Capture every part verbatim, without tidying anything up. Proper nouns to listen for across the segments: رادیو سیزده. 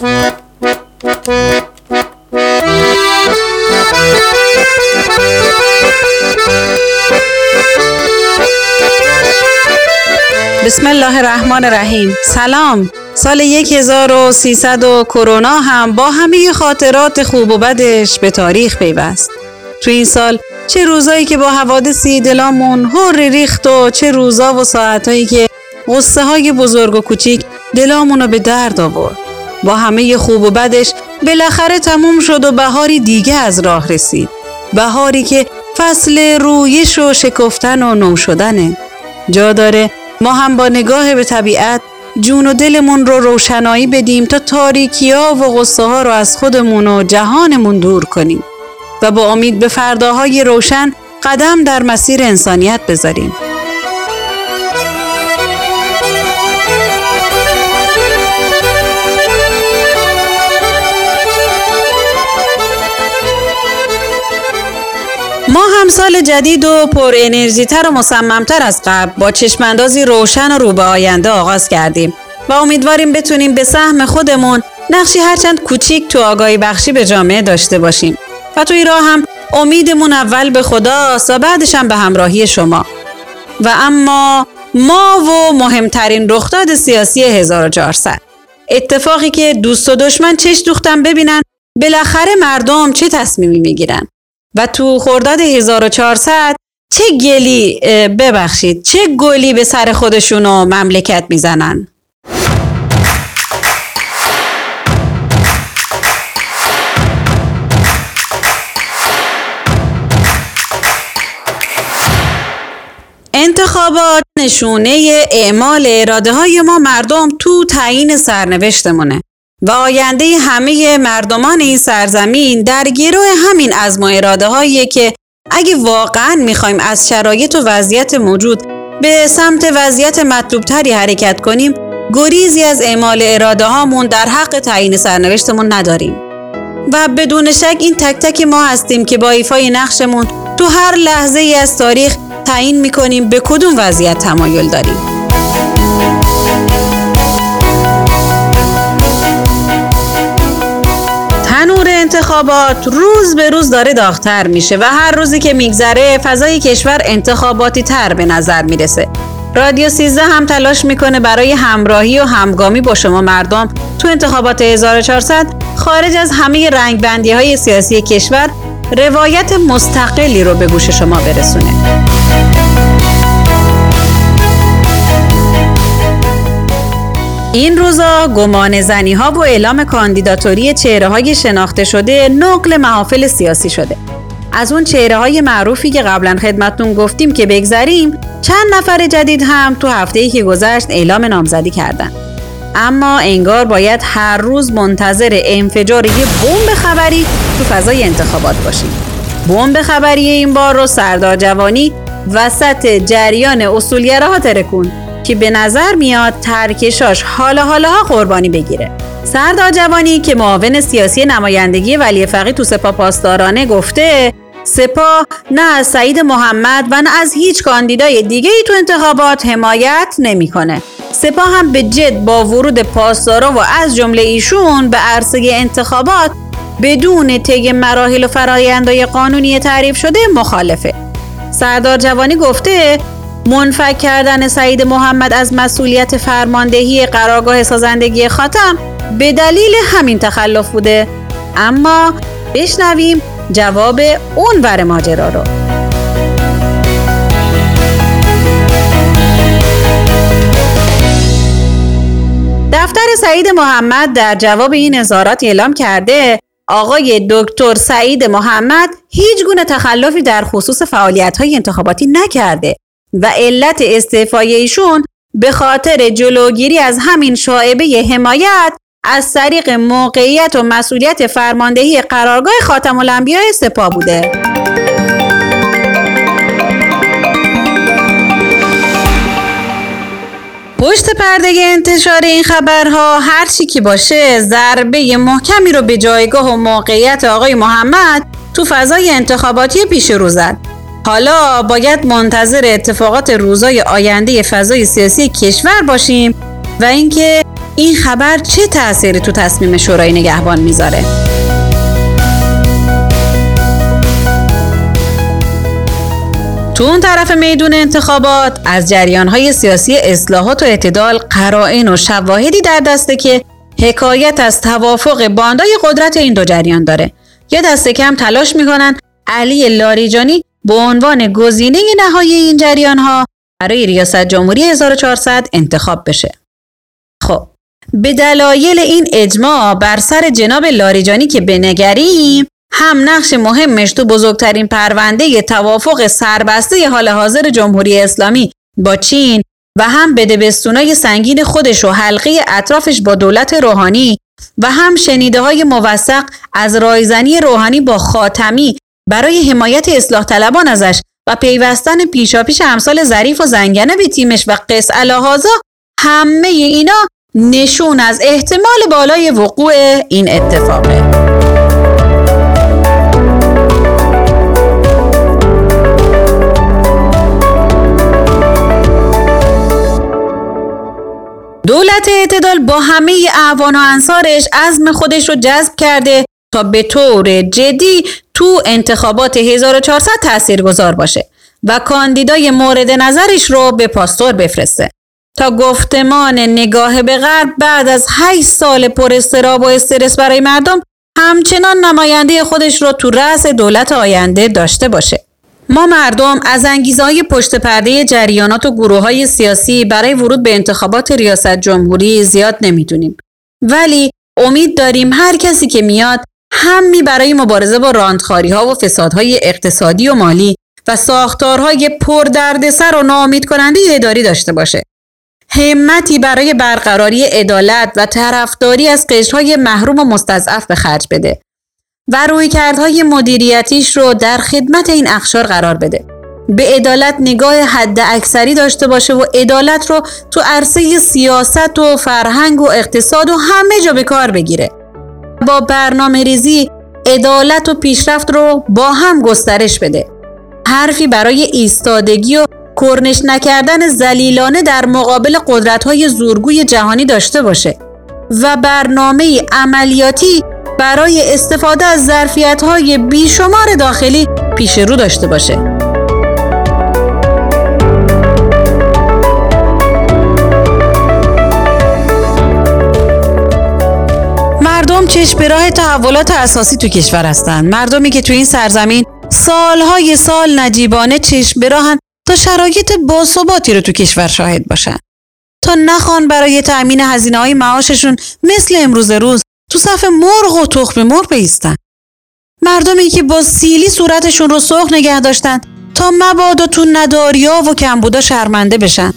بسم الله الرحمن الرحیم. سلام. سال هزار و سیصد و کرونا هم با همه خاطرات خوب و بدش به تاریخ پیوست. تو این سال چه روزایی که با حوادثی دلامون هر ریخت و چه روزا و ساعتایی که غصه های بزرگ و کوچیک دلامونو به درد آورد. با همه خوب و بدش بالاخره تموم شد و بهاری دیگه از راه رسید. بهاری که فصل رویش و شکفتن و نو شدنه. جا داره ما هم با نگاه به طبیعت جون و دلمون رو روشنایی بدیم تا تاریکی‌ها و غصه‌ها رو از خودمون و جهانمون دور کنیم و با امید به فرداهای روشن قدم در مسیر انسانیت بذاریم. ما هم سال جدید و پر انرژی تر و مصمم تر از قبل با چشماندازی روشن و رو به آینده آغاز کردیم و امیدواریم بتونیم به سهم خودمون نقشی هرچند کوچیک تو آگاهی بخشی به جامعه داشته باشیم و توی راه هم امیدمون اول به خداست و بعدش هم به همراهی شما. و اما ما و مهمترین رخداد سیاسی هزار و چهارصد، اتفاقی که دوست و دشمن چش دوختن ببینن بالاخره مردم چه تصمیمی میگیرن و تو خرداد هزار و چهارصد چه گلی ببخشید چه گلی به سر خودشون و مملکت میزنن. انتخابات نشونه اعمال اراده های ما مردم تو تعیین سرنوشتمونه و آینده همه مردمان این سرزمین در گروه همین عزم و اراده هایی که اگه واقعا میخوایم از شرایط و وضعیت موجود به سمت وضعیت مطلوب تری حرکت کنیم گریزی از اعمال اراده هامون در حق تعیین سرنوشتمون نداریم و بدون شک این تک تک ما هستیم که با ایفای نقشمون تو هر لحظه ای از تاریخ تعیین میکنیم به کدوم وضعیت تمایل داریم. انتخابات روز به روز داره داغ‌تر میشه و هر روزی که میگذره فضای کشور انتخاباتی تر به نظر میرسه. رادیو سیزده هم تلاش میکنه برای همراهی و همگامی با شما مردم تو انتخابات هزار و چهارصد خارج از همه رنگبندی های سیاسی کشور روایت مستقلی رو به گوش شما برسونه. این روزا گمان زنی ها و اعلام کاندیداتوری چهره های شناخته شده نقل محافل سیاسی شده. از اون چهره های معروفی که قبلا خدمتتون گفتیم که بگذریم، چند نفر جدید هم تو هفته‌ای که گذشت اعلام نامزدی کردن. اما انگار باید هر روز منتظر انفجار یه بمب خبری تو فضای انتخابات باشیم. بمب خبری این بار رو سردار جوانی وسط جریان اصولگراها ترکون که به نظر میاد ترکشاش حالا حالاها قربانی بگیره. سردار جوانی که معاون سیاسی نمایندگی ولی فقیه تو سپاه پاسدارانه گفته سپاه نه از سعید محمد و نه از هیچ کاندیدای دیگه‌ای تو انتخابات حمایت نمی‌کنه. سپاه هم به جد با ورود پاسدارا و از جمله ایشون به عرصه انتخابات بدون طی مراحل و فرآیندهای قانونی تعریف شده مخالفه. سردار جوانی گفته منفک کردن سعید محمد از مسئولیت فرماندهی قرارگاه سازندگی خاتم به دلیل همین تخلف بوده. اما بشنویم جواب اون ور ماجرا رو. دفتر سعید محمد در جواب این اظهارات اعلام کرده آقای دکتر سعید محمد هیچ گونه تخلفی در خصوص فعالیت‌های انتخاباتی نکرده و علت استعفای ایشون به خاطر جلوگیری از همین شایبه حمایت از طریق موقعیت و مسئولیت فرماندهی قرارگاه خاتم الانبیاء سپاه بوده. پشت پرده انتشار این خبرها هر چی که باشه ضربه محکمی رو به جایگاه و موقعیت آقای محمد تو فضای انتخاباتی پیش رو زد. حالا باید منتظر اتفاقات روزهای آینده فضای سیاسی کشور باشیم و اینکه این خبر چه تأثیری تو تصمیم شورای نگهبان میذاره؟ تو اون طرف میدون انتخابات از جریان‌های سیاسی اصلاحات و اعتدال قرائن و شواهدی در دسته که حکایت از توافق باندای قدرت این دو جریان داره. یه دسته کم تلاش میکنن علی لاریجانی به عنوان گزینه نهایی این جریان‌ها برای ریاست جمهوری هزار و چهارصد انتخاب بشه. خب به دلایل این اجماع بر سر جناب لاریجانی که بنگریم، هم نقش مهمش تو بزرگترین پرونده ی توافق سربسته حال حاضر جمهوری اسلامی با چین و هم بدبستونای سنگین خودش و حلقه اطرافش با دولت روحانی و هم شنیده های موثق از رایزنی روحانی با خاتمی برای حمایت اصلاح طلبان ازش و پیوستن پیشاپیش امثال ظریف و زنگنه به تیمش و قیس الهازا، همه اینا نشون از احتمال بالای وقوع این اتفاقه. دولت اعتدال با همه اعوان و انصارش عزم خودش رو جذب کرده تا به طور جدی تو انتخابات هزار و چهارصد تاثیرگذار باشه و کاندیدای مورد نظرش رو به پاستور بفرسته. تا گفتمان نگاه به غرب بعد از هشت سال پر اضطراب و استرس برای مردم همچنان نماینده خودش رو تو رأس دولت آینده داشته باشه. ما مردم از انگیزه‌های پشت پرده جریانات و گروه‌های سیاسی برای ورود به انتخابات ریاست جمهوری زیاد نمی‌دونیم، ولی امید داریم هر کسی که میاد همی برای مبارزه با راندخاری‌ها و فسادهای اقتصادی و مالی و ساختارهای پردردسر و ناامیدکننده اداری داشته باشه. همتی برای برقراری عدالت و طرفداری از قشرهای محروم و مستضعف به خرج بده و رویکردهای مدیریتیش رو در خدمت این اقشار قرار بده. به عدالت نگاه حداکثری داشته باشه و عدالت رو تو عرصه سیاست و فرهنگ و اقتصاد و همه جا به کار بگیره. با برنامه ریزی عدالت و پیشرفت رو با هم گسترش بده. حرفی برای ایستادگی و کرنش نکردن ذلیلانه در مقابل قدرت‌های زورگوی جهانی داشته باشه و برنامه عملیاتی برای استفاده از ظرفیت‌های بیشمار داخلی پیش رو داشته باشه. مردم چشم به راه تحولات اساسی تو کشور هستن. مردمی که تو این سرزمین سالهای سال نجیبانه چشم به راهن تا شرایط باثباتی رو تو کشور شاهد باشن. تا نخوان برای تأمین هزینه‌های معاششون مثل امروز روز تو صف مرغ و تخم مرغ بیستن. مردمی که با سیلی صورتشون رو سرخ نگه داشتن تا مبادا تو نداریا و کمبودا شرمنده بشن.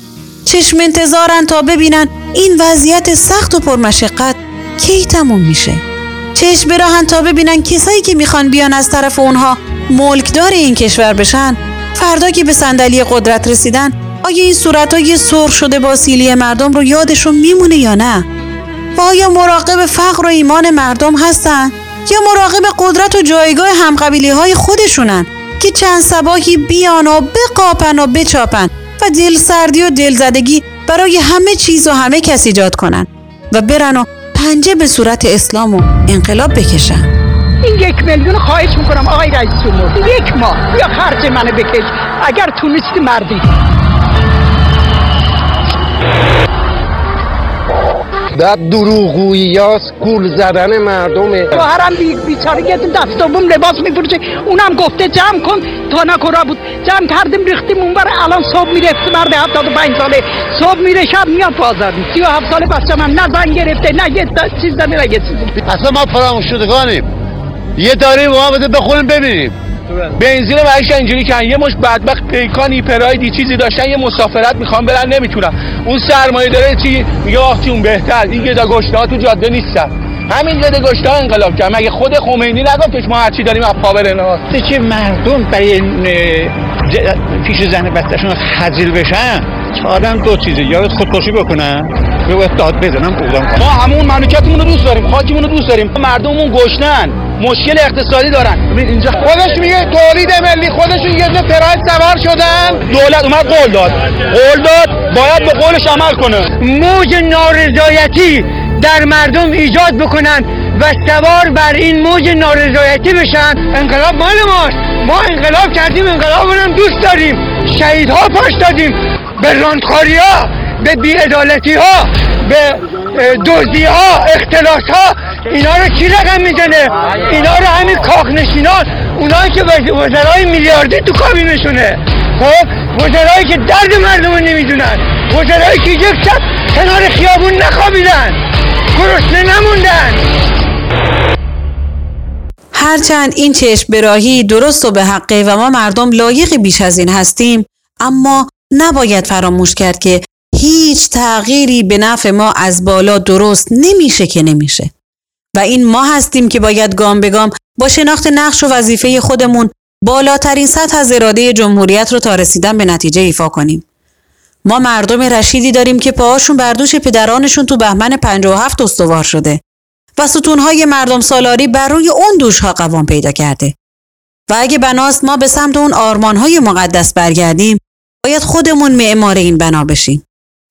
چشم انتظارن تا ببینن این وضعیت سخت و پرمشقت کی تموم میشه. چشم براهن تا ببینن کسایی که میخوان بیان از طرف اونها ملکدار این کشور بشن، فردا که به صندلی قدرت رسیدن آیا این صورتای سرخ شده با سیلی مردم رو یادشون میمونه یا نه؟ و آیا مراقب فقر و ایمان مردم هستن یا مراقب قدرت و جایگاه همقبیلی های خودشونن که چند صباحی بیان و بقاپن و بچاپن و دلسردی و دلزدگی برای همه چیز و همه کس ایجاد کنن و برن و پنجه به صورت اسلام و انقلاب بکشن؟ این یک میلیون خواهش میکنم آقای رئیس جمهور، یک ماه یا خرج منو بکش اگر تونستی مردی. در دروغگویی هاست، گول زدن مردمه. خواهرم بیچاره یه دستابوم لباس میفروشه، اونم گفته جمع کن تاناکورا بود، جمع کردیم ریختیم اونور. الان صبح میره مرد هفتاد و پنج ساله صبح میره شب میاد بازار. سی و هفت ساله بچه‌م هم نه زن گرفته نه یه چیز داره نه یه چیز. اصلا ما فراموش‌شدگانیم. یه داریم ما بده بخوریم ببینیم. بنزین رو برش اینجوری کردن، یه مش بدبخت پیکانی پرایدی چیزی داشتن، یه مسافرت میخوام برن نمیتونم. اون سرمایه داره چی میگه آخ چون بهتر این گدا گشته‌ها تو جاده نیستن. همین گدا گشته‌ها انقلاب کردن. مگه خود خمینی نگفتش ما هرچی داریم از پاور اینا؟ چه مردم برای پیش زن بسته‌شون خجل بشن. آدم دو چیزه، یا خودکشی بکنن یا اتحاد بزنن. ما همون مملکتمون رو دوست داریم، خاکمون رو دوست داریم. مردممون گشنن، مشکل اقتصادی دارن. ببین اینجا خودش میگه تولید ملی، خودشون یه پراید سوار شدن، دولت اومد قول داد، قول داد باید به قولش عمل کنه. موج نارضایتی در مردم ایجاد بکنن و سوار بر این موج نارضایتی بشن. انقلاب مال ماست، ما انقلاب کردیم، انقلاب هم دوست داریم، شهیدها پاش دادیم، به راندخاری ها، به بی‌عدالتی ها، به دزدی ها، اختلاس ها، اینا رو کی رقم میزنه؟ اینا رو همین کاخ نشینان، اونایی که وزرای میلیاردی تو کابینشونه، خب وزرایی که درد مردم رو نمیدونن، وزرایی که یک شب کنار خیابون نخوابیدن، گرسنه نموندن. هرچند این چشم براهی درست و به حقه و ما مردم لایق بیش از این هستیم، اما نباید فراموش کرد که هیچ تغییری به نفع ما از بالا درست نمیشه که نمیشه و این ما هستیم که باید گام به گام با شناخت نقش و وظیفه خودمون بالاترین سطح از اراده جمهوریت رو تا رسیدن به نتیجه ایفا کنیم. ما مردم رشیدی داریم که پاهاشون بر دوش پدرانشون تو بهمن پنجاه و هفت استوار شده و ستونهای مردم سالاری بر روی اون دوشها قوام پیدا کرده و اگه بناست ما به سمت اون آرمانهای مقدس برگردیم، باید خودمون معمار این بنا بشیم.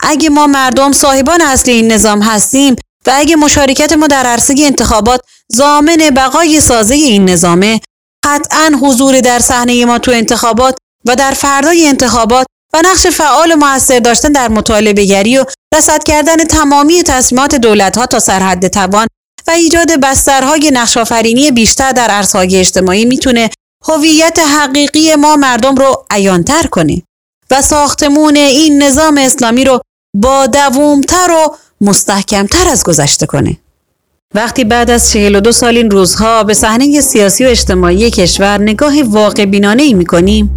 اگه ما مردم صاحبان اصلی این نظام هستیم و اگه مشارکت ما در عرصه انتخابات ضامن بقای سازه این نظامه، قطعاً حضور در صحنه ما تو انتخابات و در فردای انتخابات و نقش فعال و مؤثر داشتن در مطالبه‌گری و رصد کردن تمامی تصمیمات دولت‌ها تا سرحد توان و ایجاد بسترهای نقش‌آفرینی بیشتر در عرصه‌های اجتماعی میتونه هویت حقیقی ما مردم رو عیان‌تر کنه و ساختمون این نظام اسلامی رو با دوام‌تر و مستحکم‌تر از گذشته کنه. وقتی بعد از چهل و دو سال این روزها به صحنه سیاسی و اجتماعی کشور نگاه واقع بینانه‌ای می‌کنیم،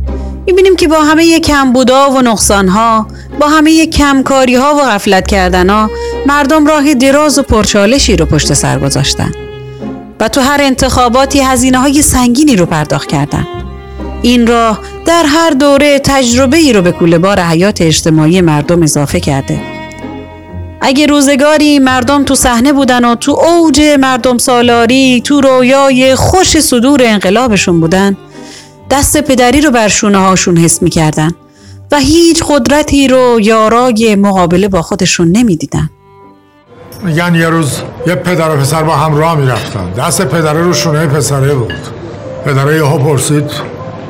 می‌بینیم که با همه کمبودها و نقصان‌ها، با همه کمکاری‌ها و غفلت کردن‌ها، مردم راه دراز و پرچالشی رو پشت سر گذاشتن و تو هر انتخاباتی هزینه‌های سنگینی رو پرداخت کردن. این راه در هر دوره تجربه‌ای رو به کوله‌بار حیات اجتماعی مردم اضافه کرده. اگه روزگاری مردم تو صحنه بودن و تو اوج مردم سالاری، تو رویای خوش صدور انقلابشون بودن، دست پدری رو بر شونه هاشون حس می کردن و هیچ قدرتی رو یارای مقابله با خودشون نمی دیدن. میگن یه روز یه پدر و پسر با هم راه می رفتن، دست پدره رو شونه پسره بود. پدره یهو پرسید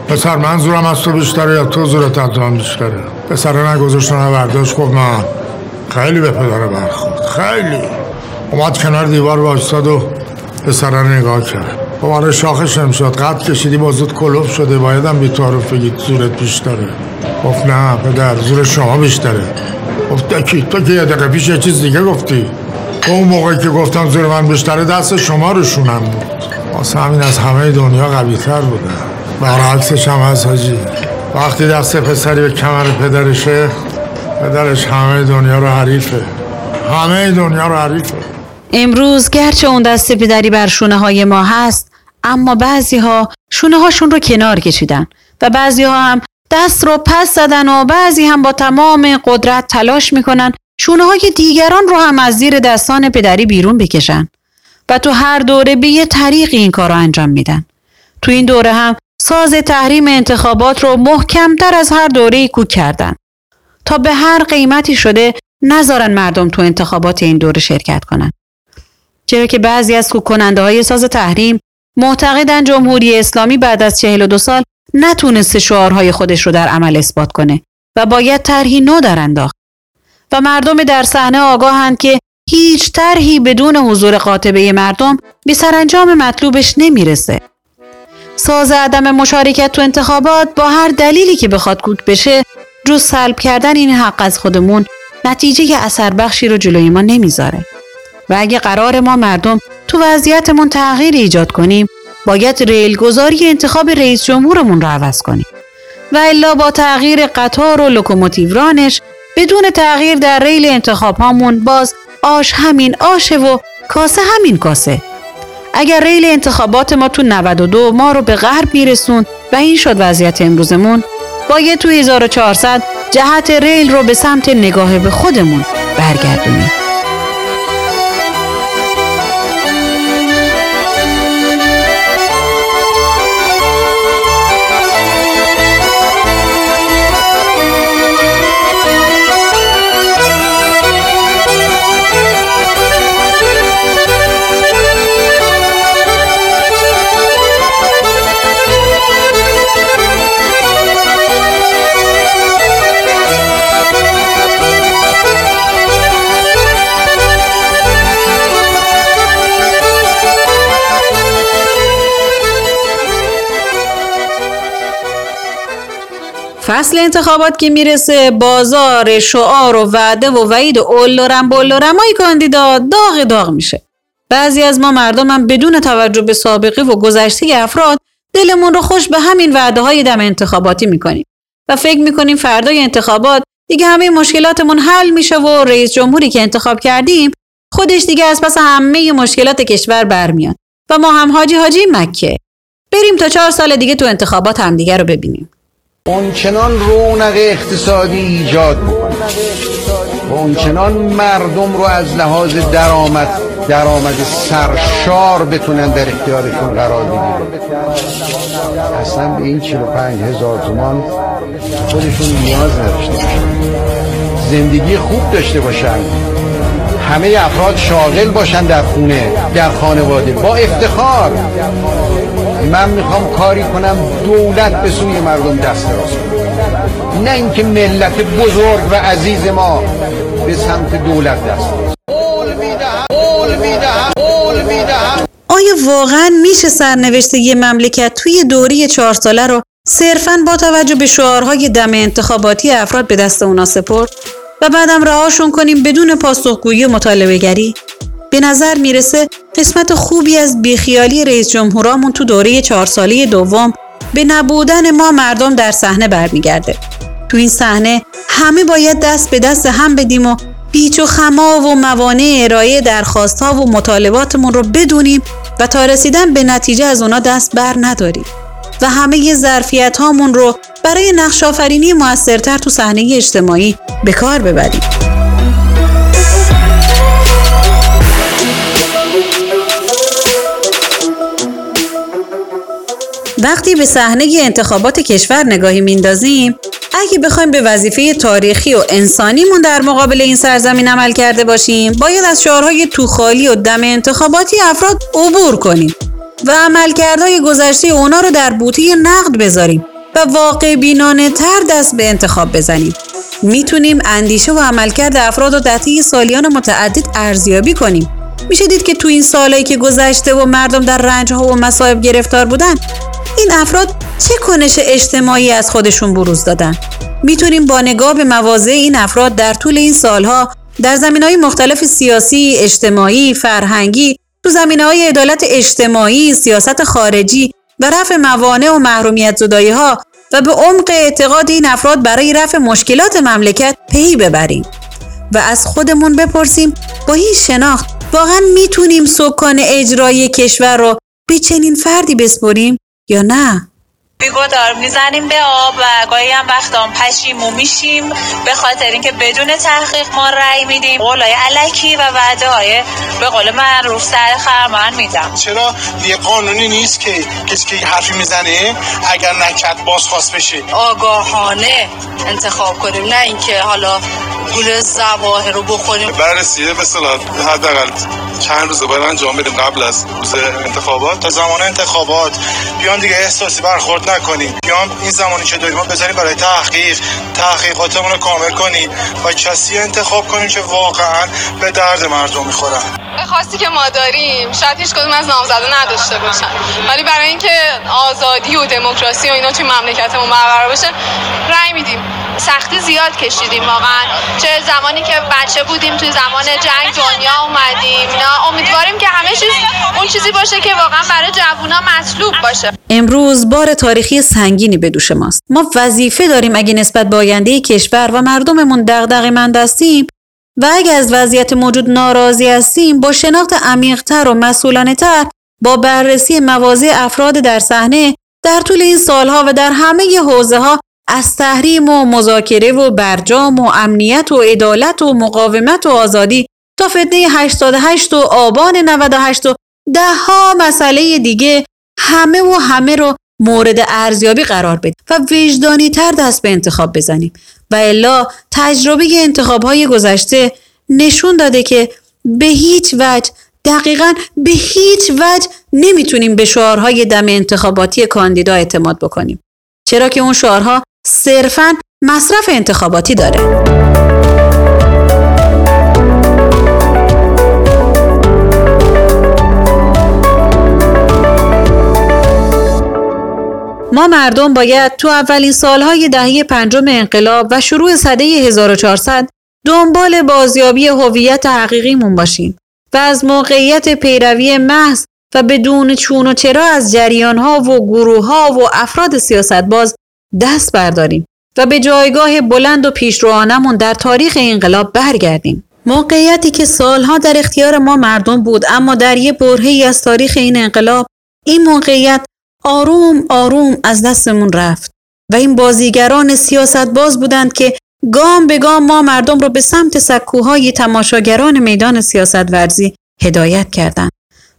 پسر من زورم از تو بیشتره یا تو زورت از من بیشتره؟ پسره نگذاشت و نبرداشت، گفت من خیلی به پدره برخورد، خیلی. اومد کنار دیوار وایساد و پسره نگاه کرد. بابا شاخش نمیشد، قد کشیدی بازت کلوف شده، باید هم بی تعارف بگید زورت بیشتره. گفت نه پدر، زور شما بیشتره. گفت دکی تو که یه دقیقه پیش یه چیز دیگه گفتی. اون موقعی که گفتم زور من بیشتره، دست شما رو شونم بود. واسه همین از همه دنیا قوی تر بوده. برعکسش هم از حاجی، وقتی دست پسری به کمر پدرشه، پدرش همه دنیا رو حریفه، همه دنیا رو حریفه. امروز گرچه اون دست پدری بر شونه های ما هست، اما بعضی ها شونه هاشون رو کنار کشیدن و بعضی ها هم دست رو پس زدن و بعضی هم با تمام قدرت تلاش میکنن شونه های دیگران رو هم از زیر دستان پدری بیرون بکشن و تو هر دوره به یه طریقی این کار رو انجام میدن. تو این دوره هم ساز تحریم انتخابات رو محکمتر از هر دوره‌ای کوک کردن تا به هر قیمتی شده نذارن مردم تو انتخابات این دوره شرکت کنن. چرا که بعضی از کوک‌کننده‌های ساز تحریم معتقدن جمهوری اسلامی بعد از چهل و دو سال نتونسته شعارهای خودش رو در عمل اثبات کنه و باید طرحی نو در انداخت و مردم در صحنه آگاهند که هیچ طرحی بدون حضور قاطبه مردم به سرانجام مطلوبش نمیرسه. ساز عدم مشارکت تو انتخابات با هر دلیلی که بخواد کوک بشه، جز سلب کردن این حق از خودمون، نتیجه اثر بخشی رو جلوی ما نمیذاره و اگه قرار ما مردم تو وضعیتمون تغییر ایجاد کنیم، باید ریل گذاری انتخاب رئیس جمهورمون رو عوض کنیم و الا با تغییر قطار و لوکوموتیورانش بدون تغییر در ریل انتخاب هامون باز آش همین آشه و کاسه همین کاسه. اگر ریل انتخابات ما تو نود و دو ما رو به غرب میرسون و این شد وضعیت امروزمون، باید تو هزار و چهارصد جهت ریل رو به سمت نگاه به خودمون برگردونیم. فصل انتخابات که میرسه بازار شعار و وعده و وعید و اولورم بولورمای کاندیدا داغ داغ میشه. بعضی از ما مردمم بدون توجه به سابقه و گذشته افراد دلمون رو خوش به همین وعده های دم انتخاباتی میکنیم و فکر میکنیم فردای انتخابات دیگه همه مشکلاتمون حل میشه و رئیس جمهوری که انتخاب کردیم خودش دیگه از پس همه مشکلات کشور برمیاد و ما هم حاجی حاجی مکه. بریم تا چهار سال دیگه تو انتخابات هم دیگه رو ببینیم. اونچنان رونق اقتصادی ایجاد بکنه، اونچنان مردم رو از لحاظ درآمد درآمد سرشار بتونن در اختیارشون قرار بگیرن. اصلا به این چهل و پنج هزار تومان خودشون نیاز نداشته باشن، زندگی خوب داشته باشن، همه افراد شاغل باشن در خونه، در خانواده، با افتخار. من میخوام کاری کنم دولت به سوی مردم دست راست کنه، نه اینکه ملت بزرگ و عزیز ما به سمت دولت دست راست. آیا واقعا میشه سرنوشت یه مملکت توی دوری چهار ساله رو صرفاً با توجه به شعارهای دم انتخاباتی افراد به دست اونا سپرد و بعدم رهاشون کنیم بدون پاسخگویی و مطالبه‌گری؟ به نظر میرسه قسمت خوبی از بیخیالی رئیس جمهورامون تو دوره چهار ساله دوم به نبودن ما مردم در صحنه برمیگرده. تو این صحنه همه باید دست به دست هم بدیم و پیچ و خما و موانع ارائه درخواست‌ها و مطالباتمون رو بدونیم و تا رسیدن به نتیجه از اونا دست بر نداریم و همه ظرفیت هامون رو برای نقش آفرینی موثرتر تو صحنه اجتماعی به کار ببریم. وقتی به صحنه انتخابات کشور نگاهی میندازیم، اگه بخوایم به وظیفه تاریخی و انسانیمون در مقابل این سرزمین عمل کرده باشیم، باید از شعارهای توخالی و دم انتخاباتی افراد عبور کنیم و عملکردهای گذشته اونا رو در بوته نقد بذاریم و واقع بینانه تر دست به انتخاب بزنیم. میتونیم اندیشه و عملکرد افراد رو در طی سالیان متعدد ارزیابی کنیم. میشه دید که تو این سالایی که گذشته و مردم در رنج‌ها و مصائب گرفتار بودن، این افراد چه کنش اجتماعی از خودشون بروز دادن. میتونیم با نگاه به مواضع این افراد در طول این سالها در زمینه‌های مختلف سیاسی، اجتماعی، فرهنگی، تو زمینه‌های عدالت اجتماعی، سیاست خارجی و رفع موانع و محرومیت زدایی‌ها و به عمق اعتقاد این افراد برای رفع مشکلات مملکت پی ببریم و از خودمون بپرسیم با این شناخت واقعا میتونیم سکان اجرایی کشور رو به چنین فردی بسپریم یا نه؟ بیگودار میزنیم به آب و گاهی هم وقتا پشیمون میشیم به خاطر اینکه بدون تحقیق ما رأی میدیم، قولای الکی و وعده های به قول معروف سر خرمان میدم. چرا یه قانونی نیست که کسی که حرفی میزنه اگر نکرد بازخواست بشه؟ آگاهانه انتخاب کنیم، نه اینکه حالا گول زواهر رو بخوریم. برای رسیده به صلاح حداقل چند روز باید انجام بدیم قبل از روز انتخابات تا زمان انتخابات بیان دیگه احساسی برخورد نکنیم، بیان این زمانی که داریم ما بذاریم برای تحقیق تحقیقاتمون رو کامل کنیم و کسی انتخاب کنیم که واقعا به درد مردم میخورن. خاصی که ما داریم شاید هیچ کدوم از نامزدا نداشته باشن، ولی برای اینکه آزادی و دموکراسی و اینا توی مملکتمون برقرار بشه رأی میدیم. سختی زیاد کشیدیم واقعا، چه زمانی که بچه بودیم، تو زمان جنگ دنیا اومدیم. اینا امیدواریم که همه چیز اون چیزی باشه که واقعا برای جوونا مطلوب باشه. امروز بار تاریخی سنگینی به دوش ماست. ما وظیفه داریم اگه نسبت به آینده کشور و مردممون دغدغه‌مند هستیم و اگه از وضعیت موجود ناراضی هستیم، با شناخت عمیق‌تر و مسئولانه‌تر با بررسی مواضع افراد در صحنه در طول این سالها و در همه حوزه‌ها از تحریم و مذاکره و برجام و امنیت و عدالت و مقاومت و آزادی تا فتنه هشتاد و هشت و آبان نود و هشت و ده ها مسئله دیگه همه و همه رو مورد ارزیابی قرار بدیم و وجدانی تر دست به انتخاب بزنیم و الا تجربه انتخاب های گذشته نشون داده که به هیچ وجه، دقیقاً به هیچ وجه نمیتونیم به شعارهای دم انتخاباتی کاندیدا اعتماد بکنیم، چرا که اون شعارها صرفاً مصرف انتخاباتی داره. ما مردم باید تو اولین سالهای دهه پنجم انقلاب و شروع سده هزار و چهارصد دنبال بازیابی هویت حقیقیمون باشیم و از موقعیت پیروی محض و بدون چون و چرا از جریان‌ها و گروه‌ها و افراد سیاستباز دست برداریم و به جایگاه بلند و پیشروانمون در تاریخ انقلاب برگردیم. موقعیتی که سالها در اختیار ما مردم بود، اما در یه برهه‌ای از تاریخ این انقلاب این موقعیت آروم آروم از دستمون رفت و این بازیگران سیاستباز بودند که گام به گام ما مردم رو به سمت سکوهای تماشاگران میدان سیاست ورزی هدایت کردند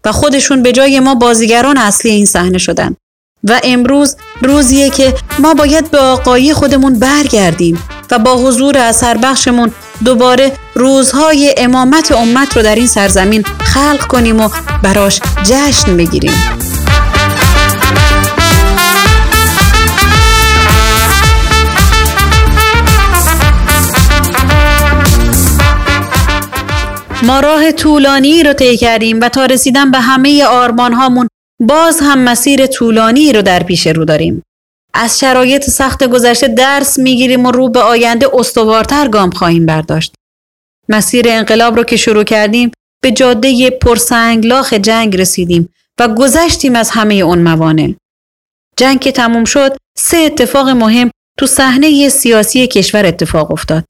و خودشون به جای ما بازیگران اصلی این صحنه شدند. و امروز روزیه که ما باید به آقایی خودمون برگردیم و با حضور اثر بخشمون دوباره روزهای امامت امت رو در این سرزمین خلق کنیم و براش جشن بگیریم. ما راه طولانی رو طی کردیم و تا رسیدن به همه آرمان هامون باز هم مسیر طولانی رو در پیش رو داریم. از شرایط سخت گذشته درس میگیریم و رو به آینده استوارتر گام خواهیم برداشت. مسیر انقلاب رو که شروع کردیم به جاده پرسنگلاخ جنگ رسیدیم و گذشتیم از همه اون موانع. جنگ که تموم شد، سه اتفاق مهم تو صحنه سیاسی کشور اتفاق افتاد.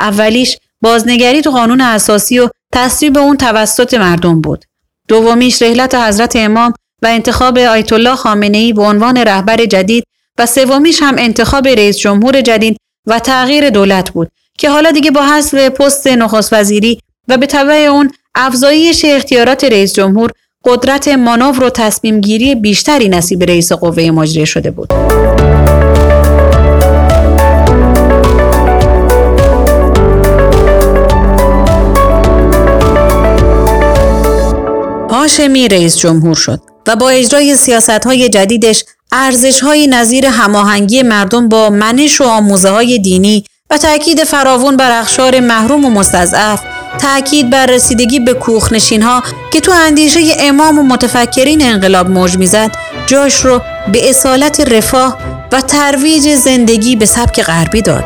اولیش بازنگری تو قانون اساسی و تصویب اون توسط مردم بود. دومیش رحلت حضرت امام و انتخاب آیت الله خامنه‌ای به عنوان رهبر جدید و سومیش هم انتخاب رئیس جمهور جدید و تغییر دولت بود که حالا دیگه با حذف پست نخست وزیری و به تبع اون افزایش اختیارات رئیس جمهور، قدرت مانور و تصمیم گیری بیشتری نصیب رئیس قوه مجریه شده بود. هاشمی رئیس جمهور شد و با اجرای سیاست‌های جدیدش ارزش‌های نظیر هماهنگی مردم با منش و آموزه‌های دینی و تأکید فراوان بر اقشار محروم و مستضعف، تأکید بر رسیدگی به کوخنشین‌ها که تو اندیشه امام و متفکرین انقلاب موج می‌زد، جاش رو به اصالت رفاه و ترویج زندگی به سبک غربی داد.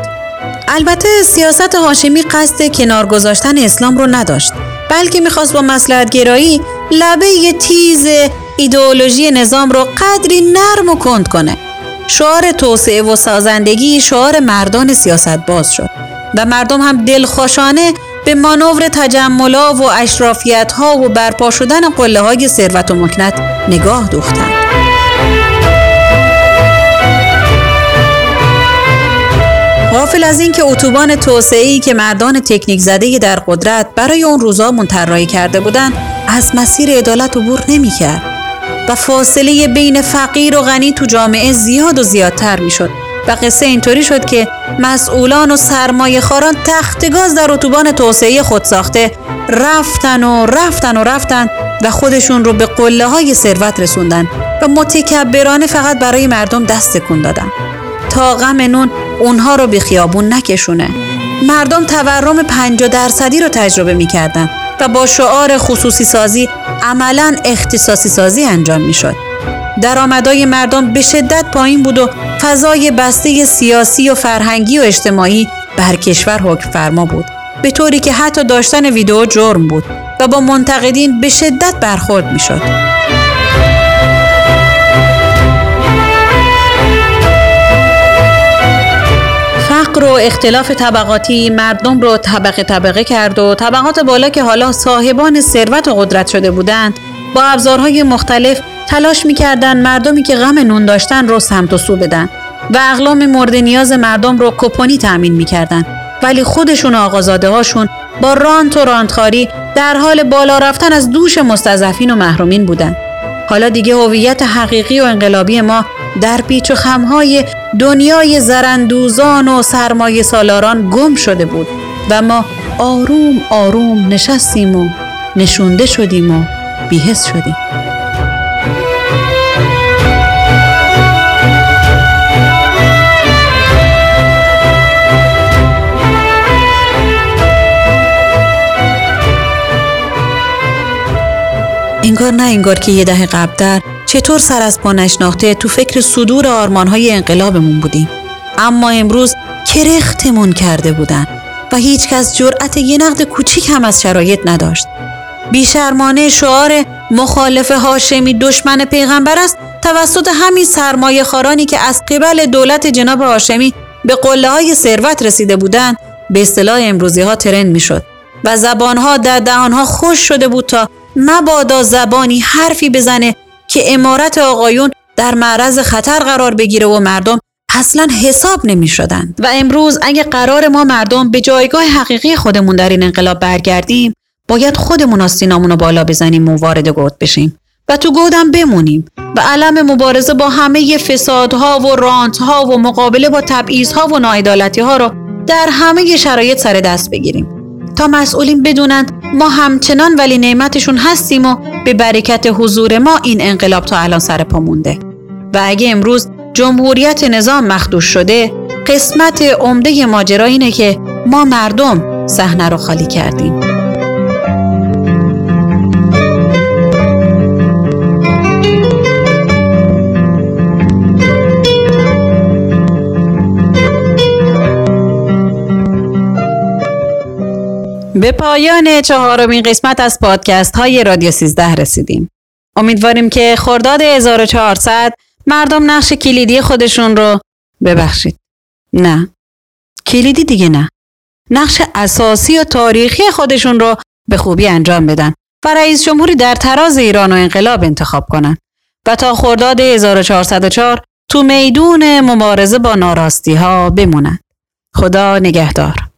البته سیاست هاشمی قصد کنار گذاشتن اسلام رو نداشت، بلکه می‌خواست با مصلحت‌گرایی لبه یه تیز ایدئولوژی نظام رو قدری نرم و کند کنه. شعار توسعه و سازندگی شعار مردان سیاست باز شد و مردم هم دلخوشانه به مانور تجملا و اشرافیت ها و برپا شدن قله های ثروت و مکنت نگاه دوختند. غافل از این که اتوبان توسعه‌ای که مردان تکنیک زده در قدرت برای اون روزا طراحی کرده بودند از مسیر عدالت عبور نمی‌کرد و فاصله بین فقیر و غنی تو جامعه زیاد و زیادتر می‌شد و قصه اینطوری شد که مسئولان و سرمایه‌خواران تخت گاز در اتوبان توسعه خود ساخته رفتن و رفتن و رفتن و خودشون رو به قله‌های ثروت رسوندن و متکبرانه فقط برای مردم دست تکون دادن تا غم نون اونها رو به خیابون نکشونه. مردم تورم پنجاه درصدی رو تجربه می‌کردن و با شعار خصوصی سازی عملاً اختصاصی سازی انجام می‌شد. درآمدهای مردم به شدت پایین بود و فضای بسته سیاسی و فرهنگی و اجتماعی بر کشور حکم فرما بود، به طوری که حتی داشتن ویدئو جرم بود و با منتقدین به شدت برخورد می‌شد. رو اختلاف طبقاتی مردم رو طبقه طبقه کرد و طبقات بالا که حالا صاحبان ثروت و قدرت شده بودند با ابزارهای مختلف تلاش می‌کردند مردمی که غم نون داشتن رو سمت و سو بدن و اقلام مورد نیاز مردم رو کوپنی تامین می‌کردند، ولی خودشون آقازاده هاشون با رانت و رانتخاری در حال بالا رفتن از دوش مستضعفین و محرومین بودند. حالا دیگه هویت حقیقی و انقلابی ما در پیچ و خم‌های دنیای زرندوزان و سرمایه سالاران گم شده بود و ما آروم آروم نشستیم و نشونده شدیم و بی‌حس شدیم. انگار نه انگار که یه دهه قبل‌تر چطور سر از پا نشناخته تو فکر صدور آرمان‌های انقلابمون بودیم، اما امروز کرختمون کرده بودن و هیچ کس جرأت یه نقد کوچیک هم از شرایط نداشت. بی‌شرمانه شعار مخالف هاشمی دشمن پیغمبر است توسط همین سرمایه خارانی که از قبل دولت جناب هاشمی به قله‌های ثروت رسیده بودند به اصطلاح امروزی‌ها ترند می‌شد و زبان‌ها در دهان‌ها خوش شده بود تا مبادا زبانی حرفی بزنه که امارت آقایون در معرض خطر قرار بگیره و مردم اصلا حساب نمی‌شدند. و امروز اگه قرار ما مردم به جایگاه حقیقی خودمون در این انقلاب برگردیم، باید خودمون آستینامون رو بالا بزنیم و وارد گود بشیم و تو گودم بمونیم و علم مبارزه با همه فسادها و رانتها و مقابله با تبعیضها و ناعدالتی‌ها رو در همه شرایط سر دست بگیریم تا مسئولین بدونند ما همچنان ولی نعمتشون هستیم و به برکت حضور ما این انقلاب تا الان سر پا مونده. و اگه امروز جمهوریت نظام مخدوش شده، قسمت عمده ماجرا اینه که ما مردم صحنه رو خالی کردیم. به پایان چهارمین قسمت از پادکست های رادیو سیزده رسیدیم. امیدواریم که خرداد هزار و چهارصد مردم نقش کلیدی خودشون رو ببخشید. نه. کلیدی دیگه نه. نقش اساسی و تاریخی خودشون رو به خوبی انجام بدن و رئیس جمهوری در تراز ایران و انقلاب انتخاب کنن و تا خرداد هزار و چهارصد و چهار تو میدون مبارزه با ناراستی ها بمونن. خدا نگهدار.